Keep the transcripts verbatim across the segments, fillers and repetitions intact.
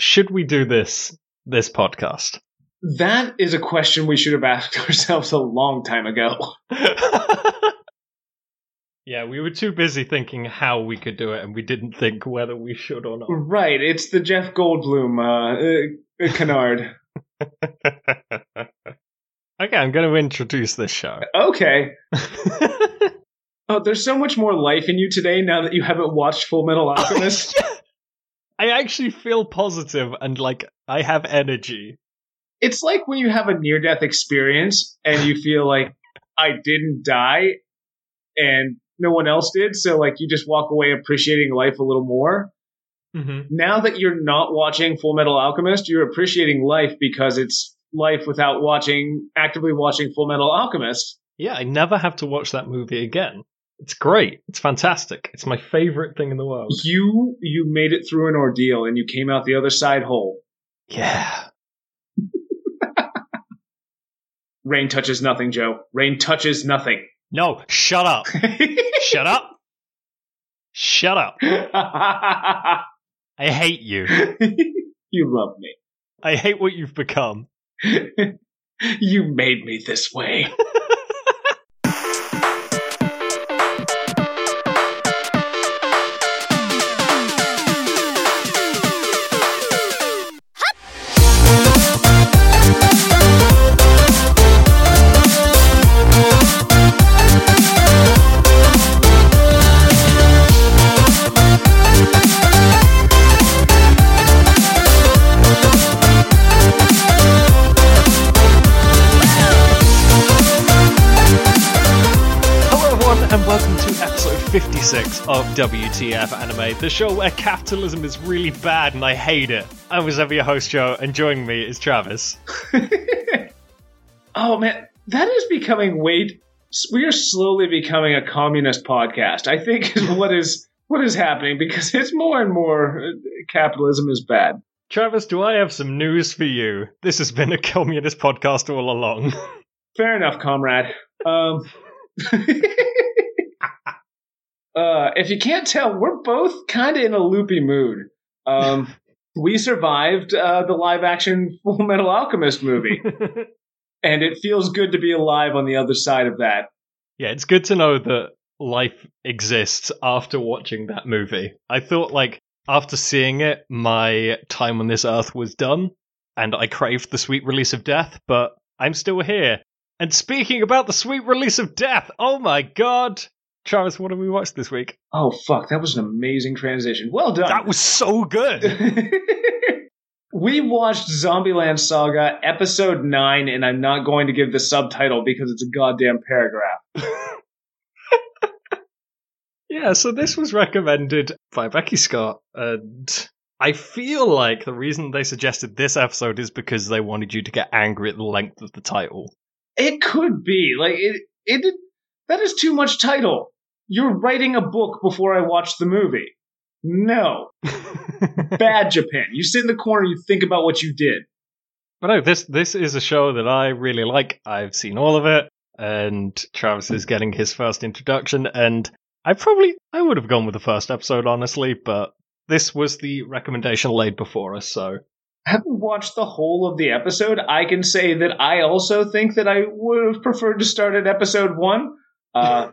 should we do this this podcast? That is a question we should have asked ourselves a long time ago. Yeah, we were too busy thinking how we could do it, and we didn't think whether we should or not. Right, it's the Jeff Goldblum uh, uh, canard. Okay, I'm going to introduce this show. Okay. Oh, there's so much more life in you today now that you haven't watched Full Metal Alchemist. Yeah. I actually feel positive and like I have energy. It's like when you have a near-death experience and you feel like I didn't die and no one else did, so like you just walk away appreciating life a little more. Mm-hmm. Now that you're not watching Full Metal Alchemist, you're appreciating life because it's life without watching, actively watching Full Metal Alchemist. Yeah, I never have to watch that movie again. It's great. It's fantastic. It's my favorite thing in the world. You you made it through an ordeal and you came out the other side whole. Yeah. Rain touches nothing, Joe. Rain touches nothing. No, shut up. Shut up. Shut up. I hate you. You love me. I hate what you've become. You made me this way. fifty-six of W T F Anime, the show where capitalism is really bad and I hate it. I was ever your host, Joe, and joining me is Travis. Oh, man, that is becoming way... We are slowly becoming a communist podcast, I think, is what is what is happening, because it's more and more capitalism is bad. Travis, do I have some news for you? This has been a communist podcast all along. Fair enough, comrade. Um... Uh, if you can't tell, we're both kind of in a loopy mood. Um, we survived uh, the live-action Full Metal Alchemist movie, and it feels good to be alive on the other side of that. Yeah, it's good to know that life exists after watching that movie. I thought, like, after seeing it, my time on this earth was done, and I craved the sweet release of death, but I'm still here. And speaking about the sweet release of death, oh my god! Travis, what have we watched this week? Oh, fuck. That was an amazing transition. Well done. That was so good. We watched Zombieland Saga episode nine, and I'm not going to give the subtitle because it's a goddamn paragraph. Yeah, so this was recommended by Becky Scott, and I feel like the reason they suggested this episode is because they wanted you to get angry at the length of the title. It could be. Like, it it did. That is too much title. You're writing a book before I watch the movie. No. Bad Japan. You sit in the corner, you think about what you did. But no, this this is a show that I really like. I've seen all of it, and Travis is getting his first introduction, and I probably, I would have gone with the first episode, honestly, but this was the recommendation laid before us, so... Having watched the whole of the episode, I can say that I also think that I would have preferred to start at episode one. Uh,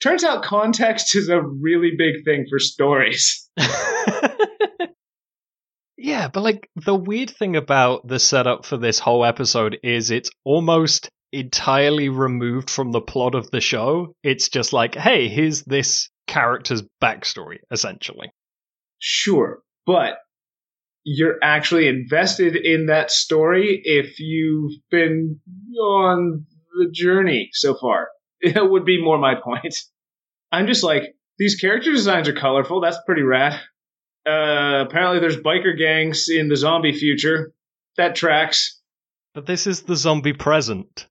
turns out context is a really big thing for stories. Yeah, but like the weird thing about the setup for this whole episode is it's almost entirely removed from the plot of the show. It's just like, hey, here's this character's backstory, essentially. Sure, but you're actually invested in that story if you've been on the journey so far. It would be more my point. I'm just like, these character designs are colorful. That's pretty rad. Uh, apparently there's biker gangs in the zombie future. That tracks. But this is the zombie present.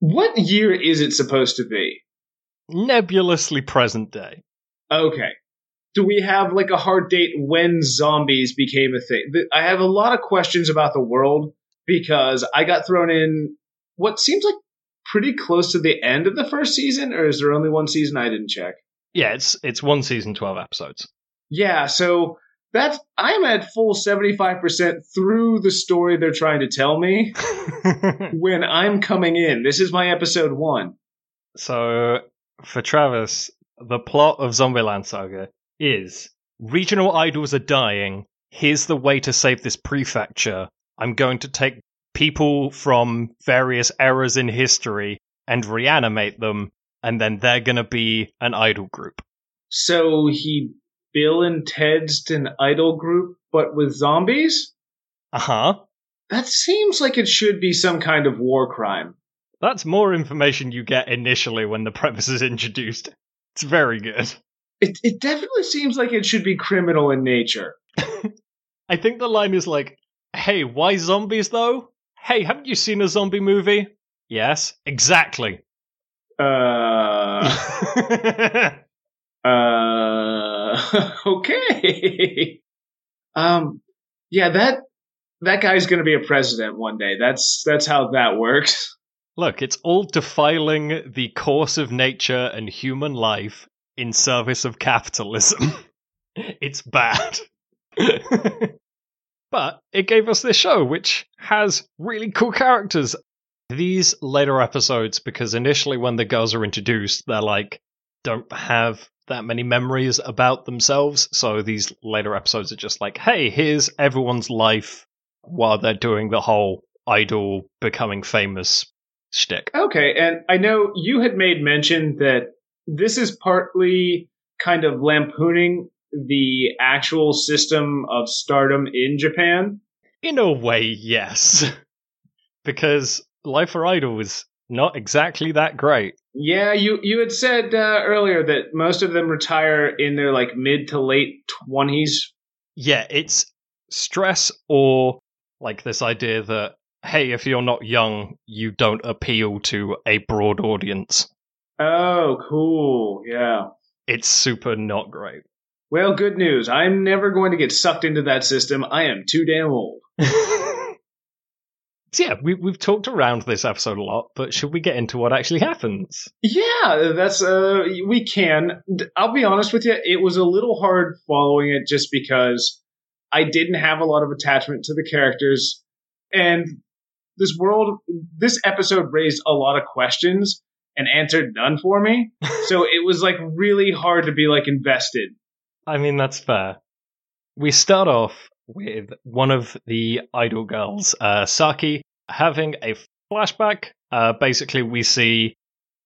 What year is it supposed to be? Nebulously present day. Okay. Do we have like a hard date when zombies became a thing? I have a lot of questions about the world because I got thrown in what seems like pretty close to the end of the first season, or is there only one season? I didn't check. Yeah, it's it's one season, twelve episodes. Yeah, so That's I'm at full seventy-five percent through the story they're trying to tell me when I'm coming in. This is my episode one. So, for Travis, the plot of Zombieland Saga is regional idols are dying. Here's the way to save this prefecture. I'm going to take people from various eras in history and reanimate them, and then they're going to be an idol group. So he... Bill and Ted's an idol group, but with zombies? Uh-huh. That seems like it should be some kind of war crime. That's more information you get initially when the premise is introduced. It's very good. It it definitely seems like it should be criminal in nature. I think the line is like, hey, why zombies though? Hey, haven't you seen a zombie movie? Yes, exactly. Uh... uh... okay. Um, yeah, that that guy's going to be a president one day. That's that's how that works. Look, it's all defiling the course of nature and human life in service of capitalism. It's bad. But it gave us this show, which has really cool characters. These later episodes, because initially when the girls are introduced, they're like, don't have that many memories about themselves, so these later episodes are just like, hey, here's everyone's life while they're doing the whole idol becoming famous shtick. Okay, and I know you had made mention that this is partly kind of lampooning the actual system of stardom in Japan. In a way, yes. Because Life for Idol is not exactly that great. Yeah, you, you had said uh, earlier that most of them retire in their like mid to late twenties. Yeah, it's stress or like this idea that, hey, if you're not young, you don't appeal to a broad audience. Oh, cool. Yeah. It's super not great. Well, good news. I'm never going to get sucked into that system. I am too damn old. So yeah, we, we've talked around this episode a lot, but should we get into what actually happens? Yeah, that's uh, we can. I'll be honest with you, it was a little hard following it just because I didn't have a lot of attachment to the characters. And this world, this episode raised a lot of questions and answered none for me. So it was like really hard to be like invested. I mean, that's fair. We start off with one of the idol girls, uh, Saki, having a flashback. Uh, basically, we see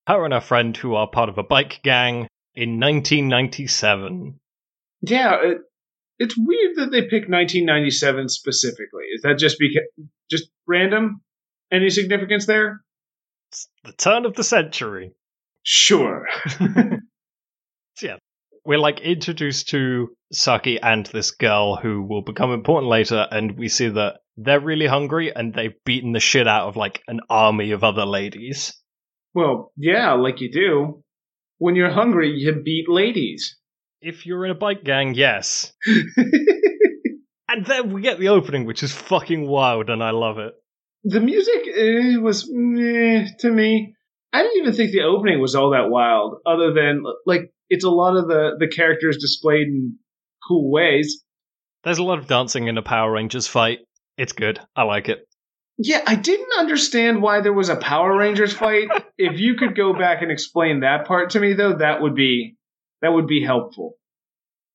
her and her friend who are part of a bike gang in nineteen ninety-seven. Yeah, it, it's weird that they picked nineteen ninety-seven specifically. Is that just beca- just random? Any significance there? It's the turn of the century. Sure. So, yeah. We're, like, introduced to Saki and this girl who will become important later, and we see that they're really hungry, and they've beaten the shit out of, like, an army of other ladies. Well, yeah, like you do. When you're hungry, you beat ladies. If you're in a bike gang, yes. And then we get the opening, which is fucking wild, and I love it. The music uh, was meh to me. I didn't even think the opening was all that wild, other than, like, it's a lot of the, the characters displayed in cool ways. There's a lot of dancing in a Power Rangers fight. It's good. I like it. Yeah, I didn't understand why there was a Power Rangers fight. If you could go back and explain that part to me, though, that would be that would be helpful.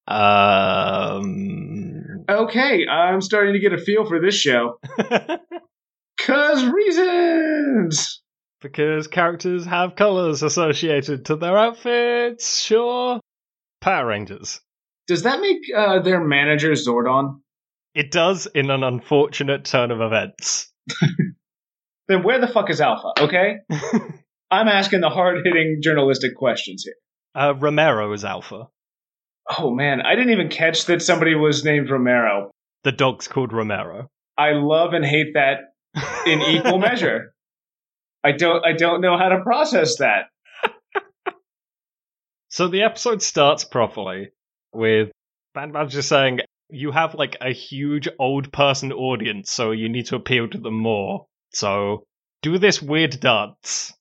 Um. Okay, I'm starting to get a feel for this show. 'Cause reasons! Because characters have colours associated to their outfits, sure. Power Rangers. Does that make uh, their manager Zordon? It does, in an unfortunate turn of events. Then where the fuck is Alpha, okay? I'm asking the hard-hitting journalistic questions here. Uh, Romero is Alpha. Oh, man, I didn't even catch that somebody was named Romero. The dog's called Romero. I love and hate that in equal measure. I don't I don't know how to process that. So the episode starts properly with band manager saying, you have like a huge old person audience, so you need to appeal to them more. So do this weird dance.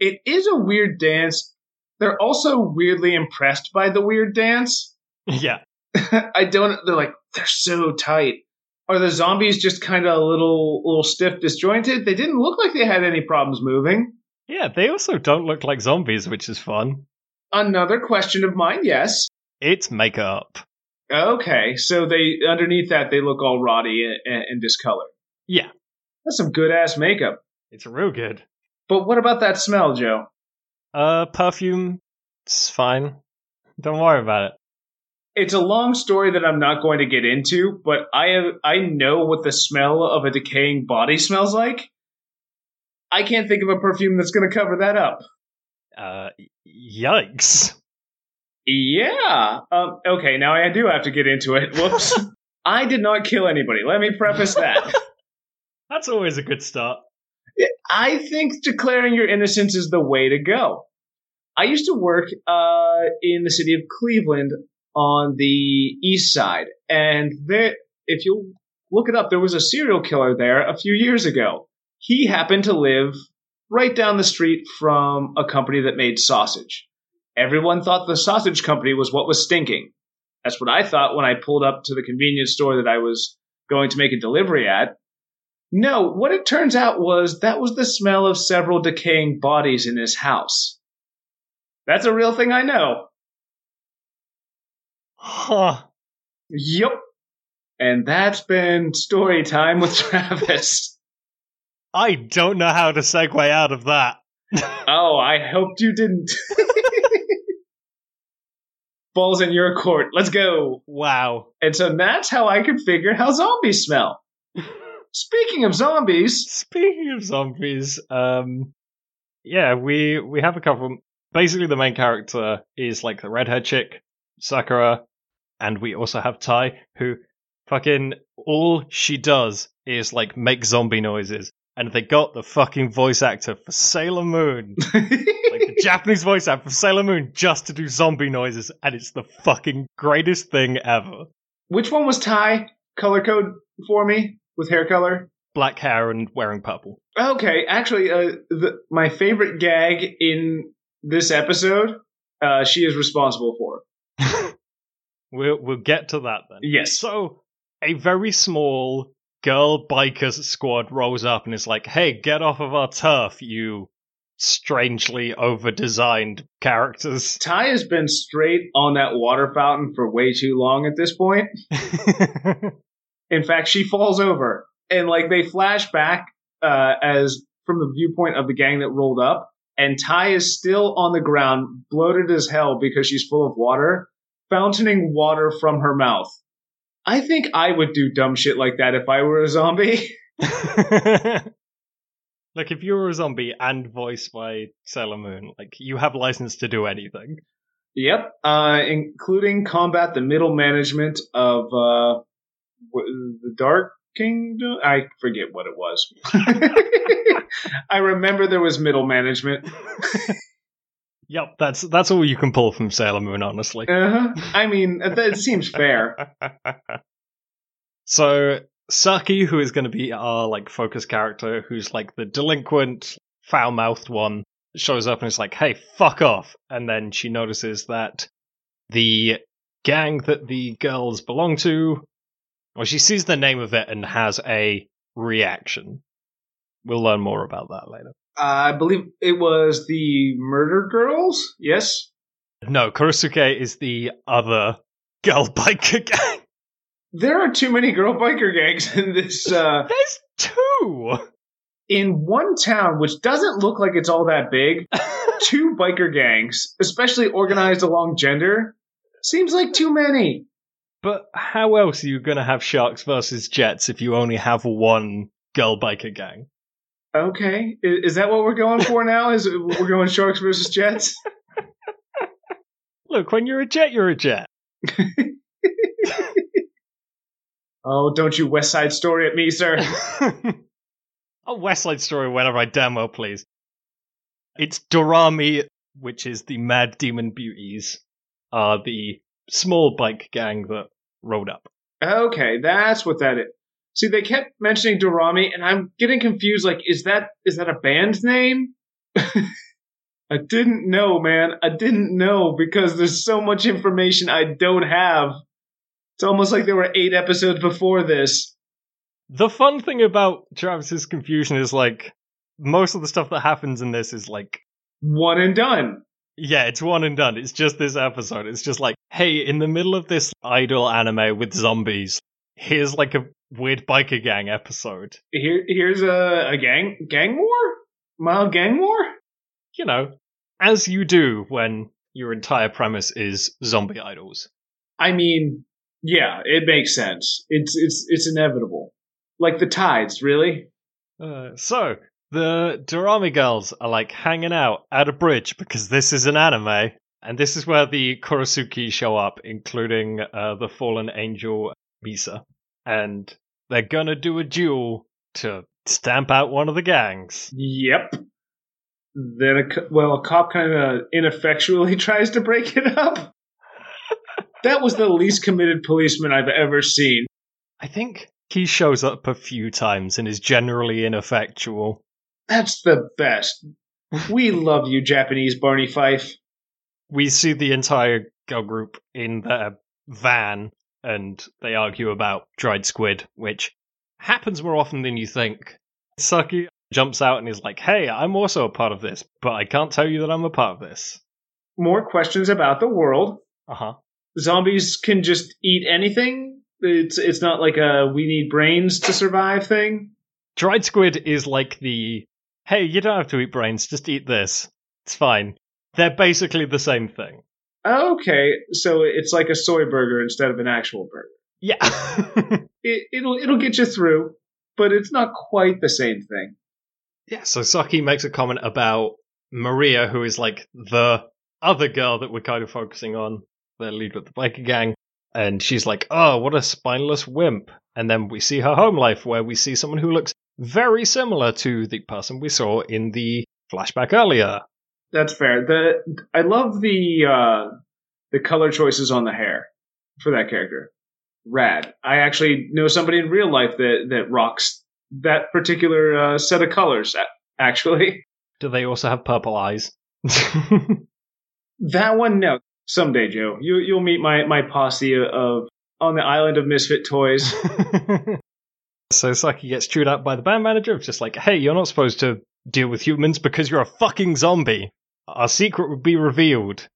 It is a weird dance. They're also weirdly impressed by the weird dance. Yeah. I don't, they're like, they're so tight. Are the zombies just kind of a little, little stiff, disjointed? They didn't look like they had any problems moving. Yeah, they also don't look like zombies, which is fun. Another question of mine, yes. It's makeup. Okay, so they underneath that, they look all rotty and, and discolored. Yeah. That's some good-ass makeup. It's real good. But what about that smell, Joe? Uh, perfume. It's fine. Don't worry about it. It's a long story that I'm not going to get into, but I have, I know what the smell of a decaying body smells like. I can't think of a perfume that's going to cover that up. Uh, yikes. Yeah. Um, okay, now I do have to get into it. Whoops. I did not kill anybody. Let me preface that. That's always a good start. I think declaring your innocence is the way to go. I used to work uh, in the city of Cleveland on the east side. And there, if you look it up, there was a serial killer there a few years ago. He happened to live right down the street from a company that made sausage. Everyone thought the sausage company was what was stinking. That's what I thought when I pulled up to the convenience store that I was going to make a delivery at. No, what it turns out was that was the smell of several decaying bodies in his house. That's a real thing I know. Huh. Yep. And that's been story time with Travis. I don't know how to segue out of that. Oh, I hoped you didn't. Ball's in your court. Let's go. Wow. And so that's how I could figure how zombies smell. Speaking of zombies. Speaking of zombies, um, yeah, we we have a couple. Basically, the main character is like the redhead chick, Sakura, and we also have Tae, who fucking all she does is like make zombie noises, and they got the fucking voice actor for Sailor Moon, like the Japanese voice actor for Sailor Moon, just to do zombie noises, and it's the fucking greatest thing ever. Which one was Tae? Color code for me. With hair color? Black hair and wearing purple. Okay, actually, uh, the, my favorite gag in this episode, uh, she is responsible for. we'll, we'll get to that then. Yes. So, a very small girl biker squad rolls up and is like, hey, get off of our turf, you strangely over-designed characters. Ty has been straight on that water fountain for way too long at this point. In fact, she falls over, and like they flash back uh, as from the viewpoint of the gang that rolled up, and Ty is still on the ground, bloated as hell because she's full of water, fountaining water from her mouth. I think I would do dumb shit like that if I were a zombie. Like, if you were a zombie and voiced by Sailor Moon, like, you have license to do anything. Yep, uh, including combat the middle management of... Uh, The Dark Kingdom? I forget what it was. I remember there was middle management. Yep, that's that's all you can pull from Sailor Moon, honestly. Uh-huh. I mean, that seems fair. So, Saki, who is going to be our like focus character, who's like the delinquent, foul-mouthed one, shows up and is like, hey, fuck off! And then she notices that the gang that the girls belong to, well, she sees the name of it and has a reaction. We'll learn more about that later. Uh, I believe it was the murder girls, yes? No, Kurosuke is the other girl biker gang. There are too many girl biker gangs in this. Uh, There's two! In one town, which doesn't look like it's all that big, two biker gangs, especially organized along gender, seems like too many. But how else are you going to have sharks versus jets if you only have one girl biker gang? Okay. Is that what we're going for now? Is it, we're going sharks versus jets? Look, when you're a jet, you're a jet. Oh, don't you West Side Story at me, sir. A West Side Story whenever I damn well please. It's Dorami, which is the Mad Demon Beauties, are the small bike gang that rolled up. Okay, that's what that is. See, they kept mentioning Dorami, and I'm getting confused. Like, is that is that a band name? I didn't know, man. I didn't know because there's so much information I don't have It's almost like there were eight episodes before this. The fun thing about Travis's confusion is, like, most of the stuff that happens in this is, like... one and done. Yeah, it's one and done. It's just this episode. It's just like, hey, in the middle of this idol anime with zombies, here's, like, a weird biker gang episode. Here, here's a, a gang gang war? Mild gang war? You know, as you do when your entire premise is zombie idols. I mean... yeah, it makes sense. It's it's it's inevitable. Like the tides, really. Uh, so, the Dorami girls are like hanging out at a bridge because this is an anime. And this is where the Kurosuki show up, including uh, the fallen angel Misa. And they're gonna do a duel to stamp out one of the gangs. Yep. Then, a co- well, a cop kind of ineffectually tries to break it up. That was the least committed policeman I've ever seen. I think he shows up a few times and is generally ineffectual. That's the best. We love you, Japanese Barney Fife. We see the entire girl group in their van, and they argue about dried squid, which happens more often than you think. Saki jumps out and is like, hey, I'm also a part of this, but I can't tell you that I'm a part of this. More questions about the world. Uh-huh. Zombies can just eat anything? It's it's not like a we need brains to survive thing? Dried squid is like the, hey, you don't have to eat brains, just eat this. It's fine. They're basically the same thing. Okay, so it's like a soy burger instead of an actual burger. Yeah. it, it'll, it'll get you through, but it's not quite the same thing. Yeah, so Saki makes a comment about Maria, who is like the other girl that we're kind of focusing on. The lead with the biker gang, and she's like, oh, what a spineless wimp. And then we see her home life, where we see someone who looks very similar to the person we saw in the flashback earlier. That's fair. The I love the uh, the color choices on the hair for that character. Rad. I actually know somebody in real life that, that rocks that particular uh, set of colors, actually. Do they also have purple eyes? That one, no. Someday, Joe, you, you'll meet my, my posse of on the island of misfit toys. So Saki gets chewed out by the band manager of just like, hey, you're not supposed to deal with humans because you're a fucking zombie. Our secret would be revealed.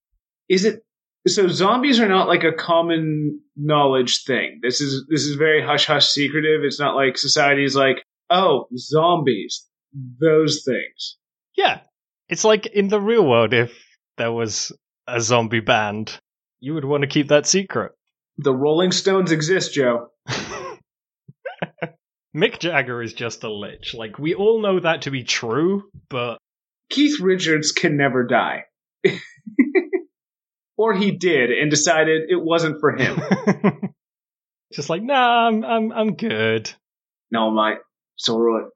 Is it... so zombies are not like a common knowledge thing. This is, this is very hush-hush secretive. It's not like society's like, oh, zombies. Those things. Yeah. It's like in the real world, if there was... a zombie band. You would want to keep that secret. The Rolling Stones exist, Joe. Mick Jagger is just a lich. Like, we all know that to be true, but... Keith Richards can never die. Or he did and decided it wasn't for him. Just like, nah, I'm I'm, I'm good. No, mate. It's alright.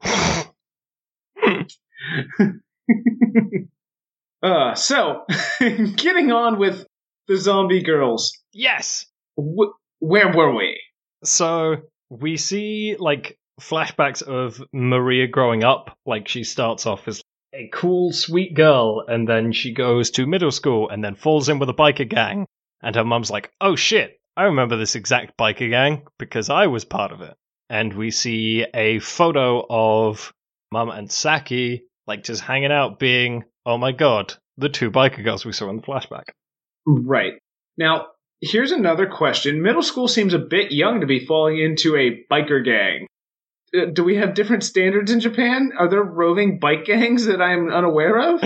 Uh, so, getting on with the zombie girls. Yes! W- where were we? So, we see, like, flashbacks of Maria growing up. Like, she starts off as a cool, sweet girl, and then she goes to middle school, and then falls in with a biker gang. And her mum's like, oh shit, I remember this exact biker gang, because I was part of it. And we see a photo of mum and Saki, like, just hanging out, being... oh my god, the two biker girls we saw in the flashback. Right. Now, here's another question. Middle school seems a bit young to be falling into a biker gang. Uh, do we have different standards in Japan? Are there roving bike gangs that I'm unaware of?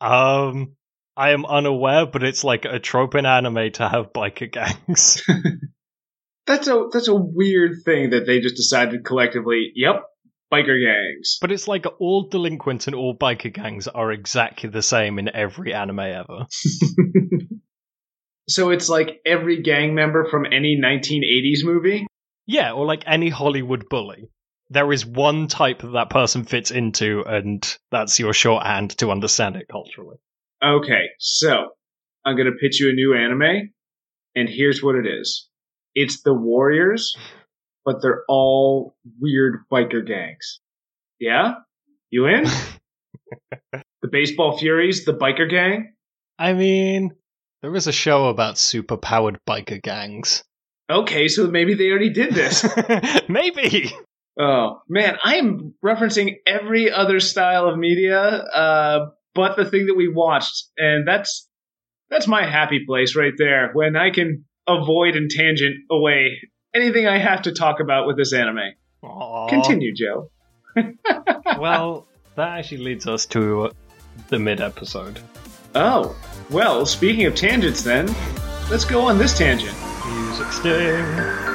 um, I am unaware, but it's like a trope in anime to have biker gangs. that's a that's a weird thing that they just decided collectively, yep. Biker gangs. But it's like all delinquents and all biker gangs are exactly the same in every anime ever. So it's like every gang member from any nineteen eighties movie? Yeah, or like any Hollywood bully. There is one type that that person fits into, and that's your shorthand to understand it culturally. Okay, so I'm going to pitch you a new anime, and here's what it is. It's The Warriors... but they're all weird biker gangs. Yeah? You in? The Baseball Furies, the biker gang? I mean, There is a show about super-powered biker gangs. Okay, so maybe they already did this. Maybe! Oh, man, I am referencing every other style of media uh, but the thing that we watched, and that's that's my happy place right there, when I can avoid and tangent away anything I have to talk about with this anime. Aww. Continue, Joe. Well, that actually leads us to the mid-episode. Oh, well, speaking of tangents then, let's go on this tangent. Music sting.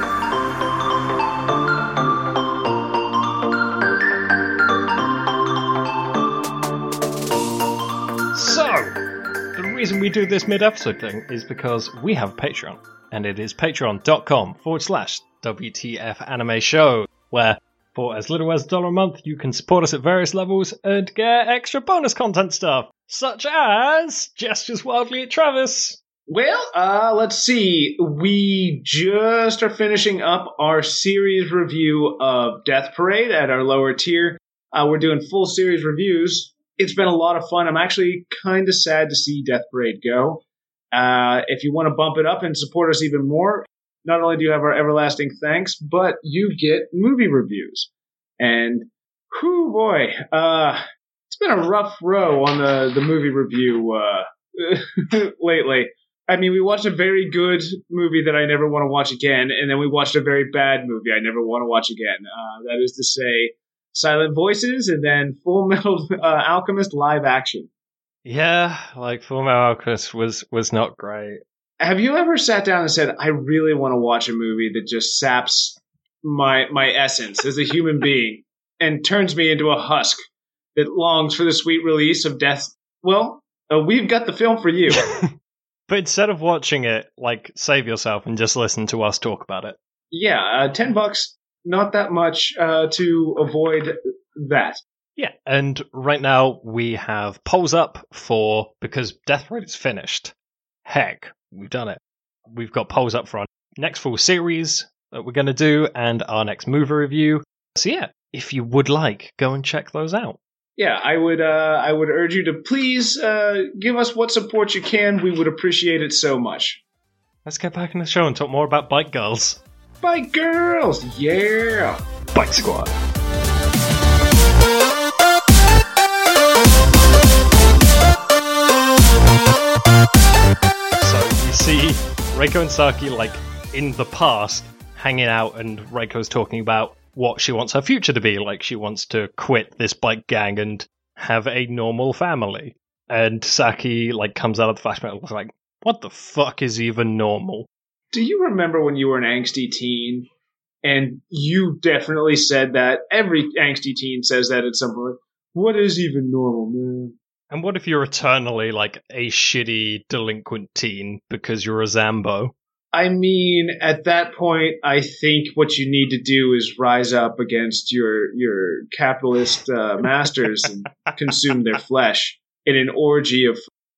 The reason we do this mid-episode thing is because we have Patreon, and it is patreon.com forward slash WTF Anime Show, where for as little as a dollar a month you can support us at various levels and get extra bonus content stuff, such as gestures wildly at Travis. Well, uh, let's see. We just are finishing up our series review of Death Parade at our lower tier. Uh, we're doing full series reviews. It's been a lot of fun. I'm actually kind of sad to see Death Parade go. Uh, if you want to bump it up and support us even more, not only do you have our everlasting thanks, but you get movie reviews. And, whoo boy, uh, it's been a rough row on the, the movie review uh, lately. I mean, we watched a very good movie that I never want to watch again, and then we watched a very bad movie I never want to watch again. Uh, that is to say... Silent Voices, and then Full Metal uh, Alchemist live action. Yeah, like Full Metal Alchemist was, was not great. Have you ever sat down and said, I really want to watch a movie that just saps my my essence as a human being and turns me into a husk that longs for the sweet release of death? Well, uh, we've got the film for you. But instead of watching it, like, save yourself and just listen to us talk about it. Yeah, uh, ten bucks. Not that much uh, to avoid that. Yeah, and right now we have polls up for, because Death Parade is finished. Heck, we've done it. We've got polls up for our next full series that we're going to do and our next movie review. So yeah, if you would like, go and check those out. Yeah, I would, uh, I would urge you to please uh, give us what support you can. We would appreciate it so much. Let's get back in the show and talk more about Bike Girls. Bike Girls, yeah! Bike Squad. So we see Reiko and Saki, like, in the past, hanging out, and Reiko's talking about what she wants her future to be. Like, she wants to quit this bike gang and have a normal family. And Saki, like, comes out of the flashback and was like, what the fuck is even normal? Do you remember when you were an angsty teen, and you definitely said that? Every angsty teen says that at some point. What is even normal, man? And what if you're eternally, like, a shitty delinquent teen because you're a Zambo? I mean, at that point, I think what you need to do is rise up against your, your capitalist uh, masters and consume their flesh in an orgy of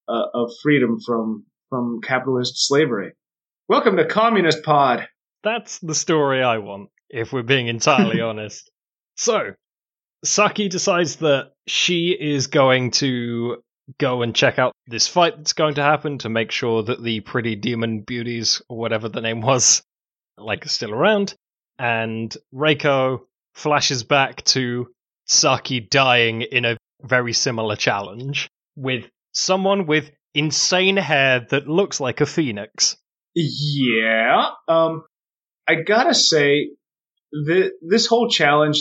uh, of freedom from from capitalist slavery. Welcome to Communist Pod. That's the story I want, if we're being entirely honest. So, Saki decides that she is going to go and check out this fight that's going to happen to make sure that the pretty demon beauties, or whatever the name was, like, are still around. And Reiko flashes back to Saki dying in a very similar challenge with someone with insane hair that looks like a phoenix. Yeah, um, I gotta say, the, this whole challenge,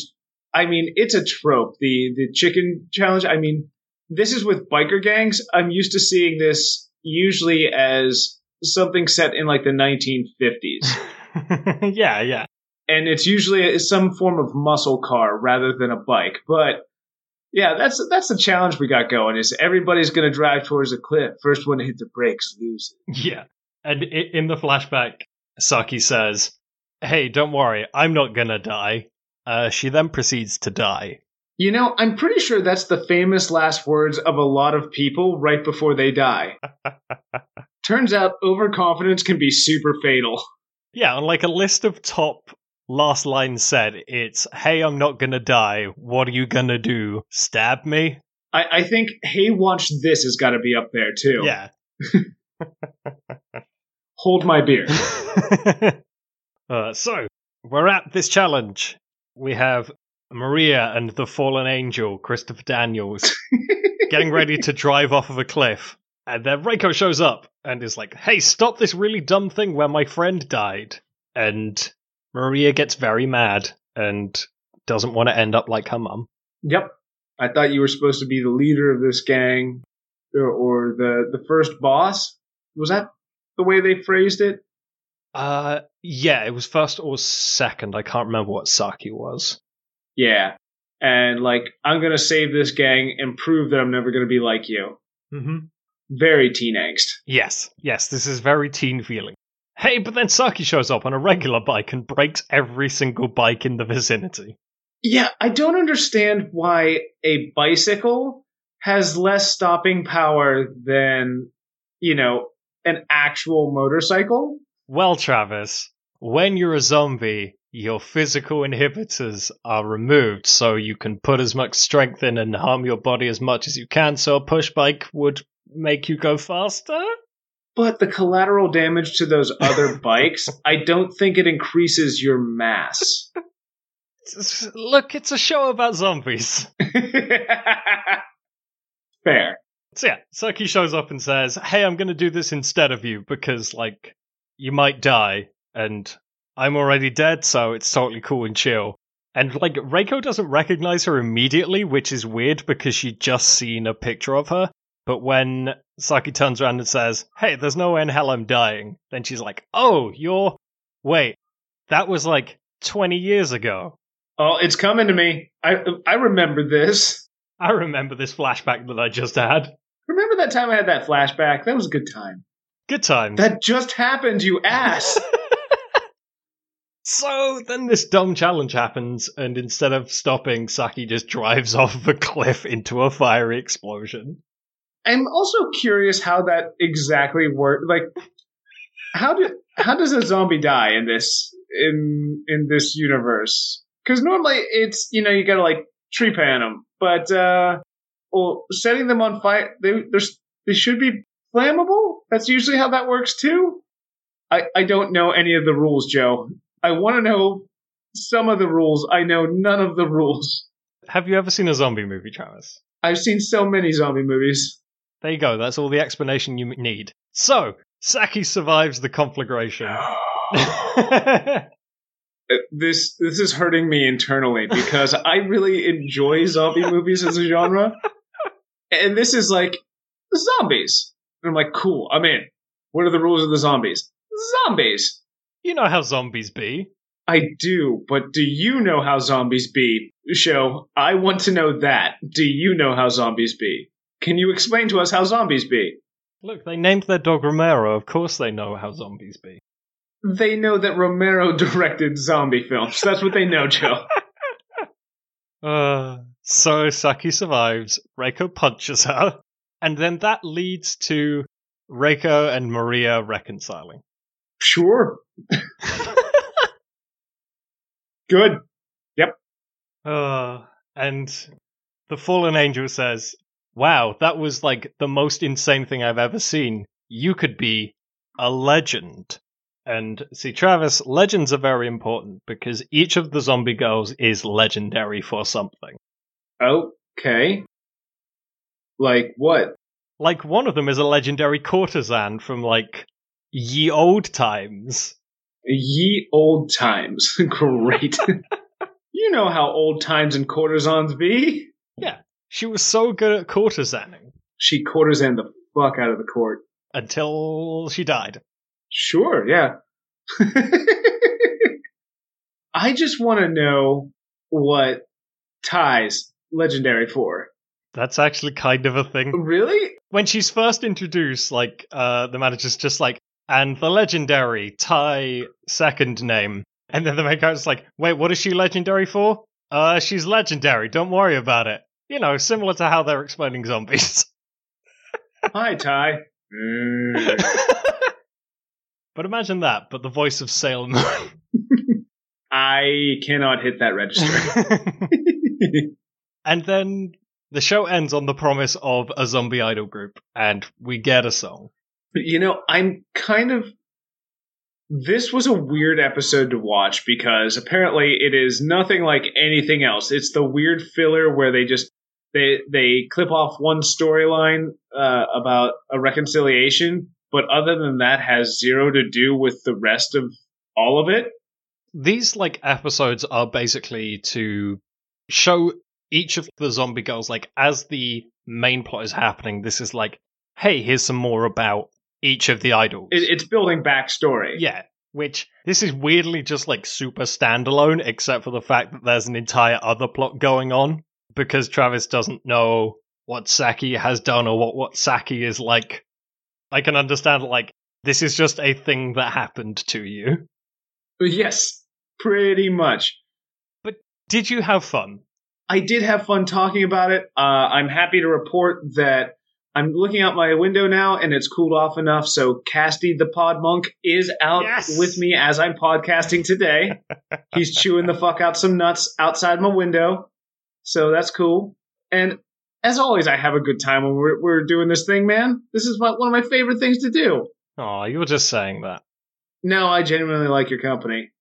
I mean, it's a trope, the, the chicken challenge. I mean, this is with biker gangs. I'm used to seeing this usually as something set in, like, the nineteen fifties. Yeah, yeah. And it's usually some form of muscle car rather than a bike. But, yeah, that's that's the challenge we got going, is everybody's gonna drive towards a cliff. First one to hit the brakes loses. Yeah. And in the flashback, Saki says, hey, don't worry, I'm not gonna die. Uh, she then proceeds to die. You know, I'm pretty sure that's the famous last words of a lot of people right before they die. Turns out overconfidence can be super fatal. Yeah, on, like, a list of top last lines said, it's, hey, I'm not gonna die, what are you gonna do, stab me? I, I think, hey, watch this has gotta be up there, too. Yeah. Hold my beer. uh, so, we're at this challenge. We have Maria and the fallen angel, Christopher Daniels, getting ready to drive off of a cliff. And then Reiko shows up and is like, hey, stop this really dumb thing where my friend died. And Maria gets very mad and doesn't want to end up like her mum. Yep. I thought you were supposed to be the leader of this gang or, or the, the first boss. Was that the way they phrased it? Uh, yeah, it was first or second. I can't remember what Saki was. Yeah. And like, I'm going to save this gang and prove that I'm never going to be like you. Mm-hmm. Very teen angst. Yes, yes, this is very teen feeling. Hey, but then Saki shows up on a regular bike and breaks every single bike in the vicinity. Yeah, I don't understand why a bicycle has less stopping power than, you know, an actual motorcycle. Well, Travis, when you're a zombie, your physical inhibitors are removed, so you can put as much strength in and harm your body as much as you can, so a push bike would make you go faster? But the collateral damage to those other bikes, I don't think it increases your mass. Look, it's a show about zombies. Fair. So yeah, Saki shows up and says, hey, I'm going to do this instead of you because, like, you might die and I'm already dead, so it's totally cool and chill. And, like, Reiko doesn't recognize her immediately, which is weird because she'd just seen a picture of her. But when Saki turns around and says, hey, there's no way in hell I'm dying, then she's like, oh, you're... Wait, that was like twenty years ago. Oh, it's coming to me. I I remember this. I remember this flashback that I just had. Remember that time I had that flashback? That was a good time. Good time. That just happened, you ass! So then this dumb challenge happens, and instead of stopping, Saki just drives off of a cliff into a fiery explosion. I'm also curious how that exactly worked. Like, how do how does a zombie die in this in in this universe? Because normally it's, you know, you gotta like tree pan them, but uh, well, setting them on fire, they they should be flammable. That's usually how that works too. I I don't know any of the rules, Joe. I want to know some of the rules. I know none of the rules. Have you ever seen a zombie movie, Travis? I've seen so many zombie movies. There you go, that's all the explanation you need. So, Saki survives the conflagration. this this is hurting me internally, because I really enjoy zombie movies as a genre. And this is like, zombies. And I'm like, cool, I'm in. What are the rules of the zombies? Zombies! You know how zombies be. I do, but do you know how zombies be? Show, I want to know that. Do you know how zombies be? Can you explain to us how zombies be? Look, they named their dog Romero. Of course they know how zombies be. They know that Romero directed zombie films. That's what they know, Joe. Uh, so Saki survives. Reiko punches her. And then that leads to Reiko and Maria reconciling. Sure. Good. Yep. Uh, and the fallen angel says... Wow, that was like the most insane thing I've ever seen. You could be a legend. And see, Travis, legends are very important because each of the zombie girls is legendary for something. Okay. Like what? Like one of them is a legendary courtesan from like ye old times. Ye old times. Great. You know how old times and courtesans be. Yeah. She was so good at courtesaning. She courtesaned the fuck out of the court. Until she died. Sure, yeah. I just want to know what Tae's legendary for. That's actually kind of a thing. Really? When she's first introduced, like, uh, the manager's just like, and the legendary Tae second name. And then the makeout's like, wait, what is she legendary for? Uh, she's legendary, don't worry about it. You know, similar to how they're explaining zombies. Hi, Ty. But imagine that, but the voice of Sailor Moon. I cannot hit that register. And then the show ends on the promise of a zombie idol group, and we get a song. You know, I'm kind of... This was a weird episode to watch because apparently it is nothing like anything else. It's the weird filler where they just they they clip off one storyline uh, about a reconciliation, but other than that has zero to do with the rest of all of it. These like episodes are basically to show each of the zombie girls like as the main plot is happening. This is like, hey, here's some more about each of the idols. It's building backstory. Yeah, which this is weirdly just like super standalone, except for the fact that there's an entire other plot going on because Travis doesn't know what Saki has done or what, what Saki is like. I can understand, like, this is just a thing that happened to you. Yes, pretty much. But did you have fun? I did have fun talking about it. Uh, I'm happy to report that I'm looking out my window now, and it's cooled off enough, so Casty the Podmonk is out yes! with me as I'm podcasting today. He's chewing the fuck out some nuts outside my window, so that's cool. And as always, I have a good time when we're, we're doing this thing, man. This is one of my favorite things to do. Aw, you were just saying that. No, I genuinely like your company.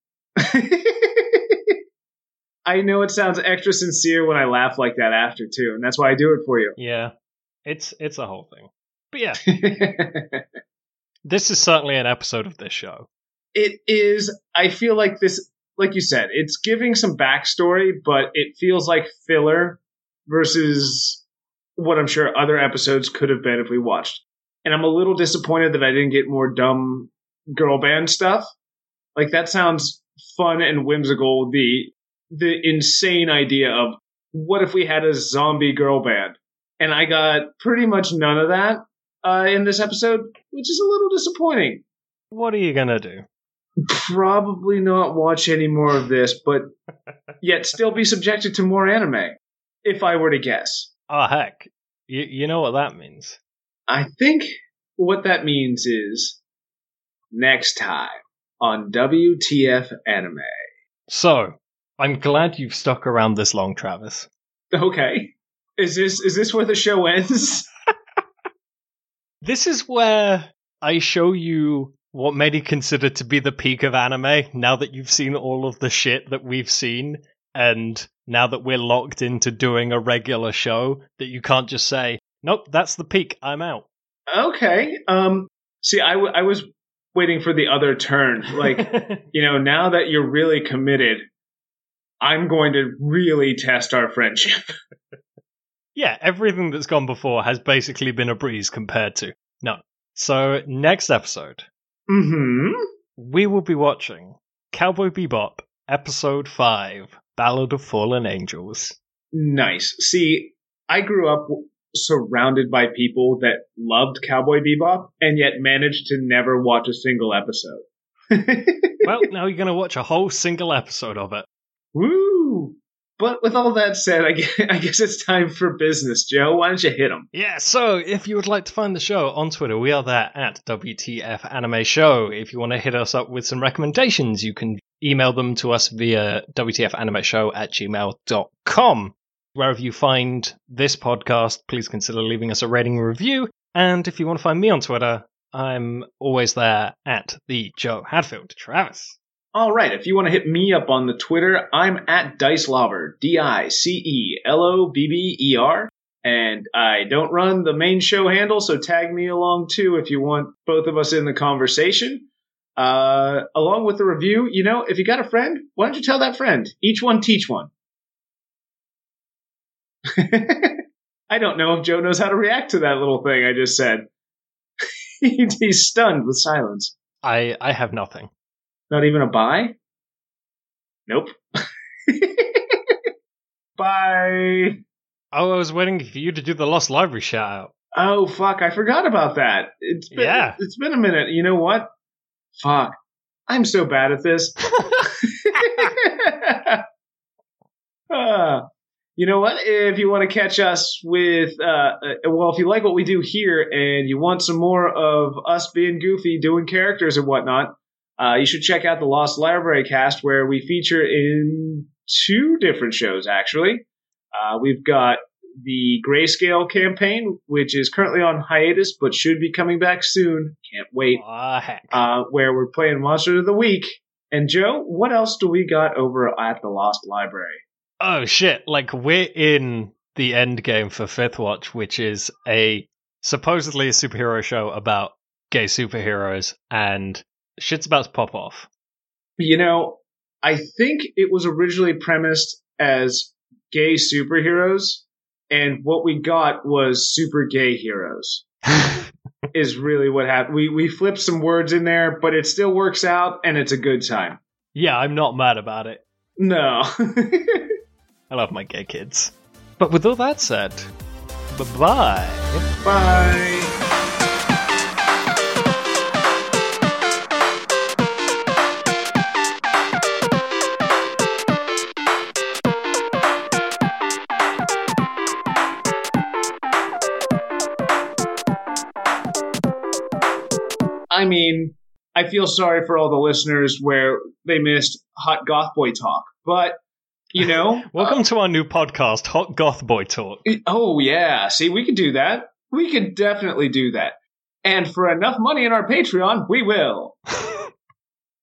I know it sounds extra sincere when I laugh like that after, too, and that's why I do it for you. Yeah. It's it's a whole thing. But yeah. This is certainly an episode of this show. It is. I feel like this, like you said, it's giving some backstory, but it feels like filler versus what I'm sure other episodes could have been if we watched. And I'm a little disappointed that I didn't get more dumb girl band stuff. Like, that sounds fun and whimsical. The the insane idea of what if we had a zombie girl band? And I got pretty much none of that uh, in this episode, which is a little disappointing. What are you going to do? Probably not watch any more of this, but yet still be subjected to more anime, if I were to guess. Oh, heck. You, you know what that means. I think what that means is next time on W T F Anime. So, I'm glad you've stuck around this long, Travis. Okay. Is this is this where the show ends? This is where I show you what many consider to be the peak of anime, now that you've seen all of the shit that we've seen, and now that we're locked into doing a regular show, that you can't just say, nope, that's the peak, I'm out. Okay. Um, see, I, w- I was waiting for the other turn. Like, you know, now that you're really committed, I'm going to really test our friendship. Yeah, everything that's gone before has basically been a breeze compared to. No. So, next episode, mm-hmm. we will be watching Cowboy Bebop, Episode five, Ballad of Fallen Angels. Nice. See, I grew up surrounded by people that loved Cowboy Bebop, and yet managed to never watch a single episode. Well, now you're going to watch a whole single episode of it. Woo! But with all that said, I guess it's time for business, Joe. Why don't you hit them? Yeah, so if you would like to find the show on Twitter, we are there at W T F Anime Show. If you want to hit us up with some recommendations, you can email them to us via W T F anime show at gmail dot com. Wherever you find this podcast, please consider leaving us a rating and review. And if you want to find me on Twitter, I'm always there at the Joe Hadfield. Travis. All right, if you want to hit me up on the Twitter, I'm at DiceLobber, D I C E L O B B E R, and I don't run the main show handle, so tag me along too if you want both of us in the conversation. Uh, along with the review, you know, if you got a friend, why don't you tell that friend? Each one teach one. I don't know if Joe knows how to react to that little thing I just said. He's stunned with silence. I, I have nothing. Not even a bye? Nope. Bye. Oh, I was waiting for you to do the Lost Library shout-out. Oh, fuck, I forgot about that. It's been, yeah. It's been a minute. You know what? Fuck. I'm so bad at this. uh, you know what? If you want to catch us with... Uh, well, if you like what we do here and you want some more of us being goofy, doing characters and whatnot... Uh, you should check out the Lost Library cast, where we feature in two different shows, actually. Uh, we've got the Grayscale campaign, which is currently on hiatus but should be coming back soon. Can't wait. Oh, heck. Uh, where we're playing Monster of the Week. And Joe, what else do we got over at the Lost Library? Oh, shit. Like, we're in the end game for Fifth Watch, which is a supposedly a superhero show about gay superheroes, and shit's about to pop off. You know, I think it was originally premised as gay superheroes, and what we got was super gay heroes. Is really what happened. We we flipped some words in there, but it still works out, and it's a good time. Yeah, I'm not mad about it. No. I love my gay kids. But with all that said, bye-bye. Bye. I mean, I feel sorry for all the listeners where they missed Hot Goth Boy Talk, but, you know. Welcome uh, to our new podcast, Hot Goth Boy Talk. Oh, yeah. See, we could do that. We could definitely do that. And for enough money in our Patreon, we will.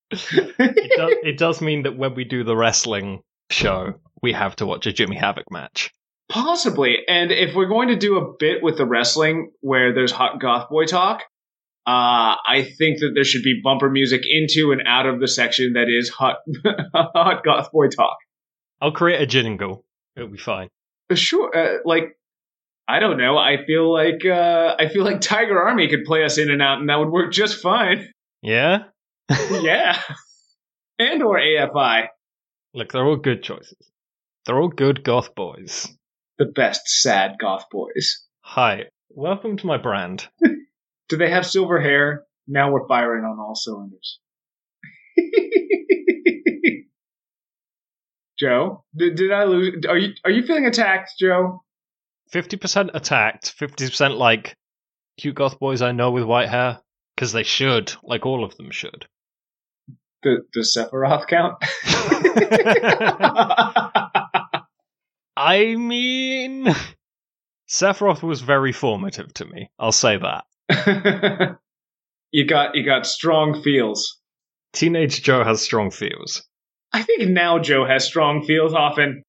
it, does, it does mean that when we do the wrestling show, we have to watch a Jimmy Havoc match. Possibly. And if we're going to do a bit with the wrestling where there's Hot Goth Boy Talk, Uh, I think that there should be bumper music into and out of the section that is Hot Hot Goth Boy Talk. I'll create a jingle. It'll be fine. Sure. Uh, like, I don't know. I feel like uh, I feel like Tiger Army could play us in and out, and that would work just fine. Yeah? Yeah. And or A F I. Look, they're all good choices. They're all good goth boys. The best sad goth boys. Hi. Welcome to my brand. Do they have silver hair? Now we're firing on all cylinders. Joe, did, did I lose? Are you are you feeling attacked, Joe? fifty percent attacked. fifty percent like cute goth boys I know with white hair. Because they should. Like all of them should. The, the Sephiroth count? I mean, Sephiroth was very formative to me. I'll say that. you got you got strong feels. Teenage Joe has strong feels. I think now Joe has strong feels often.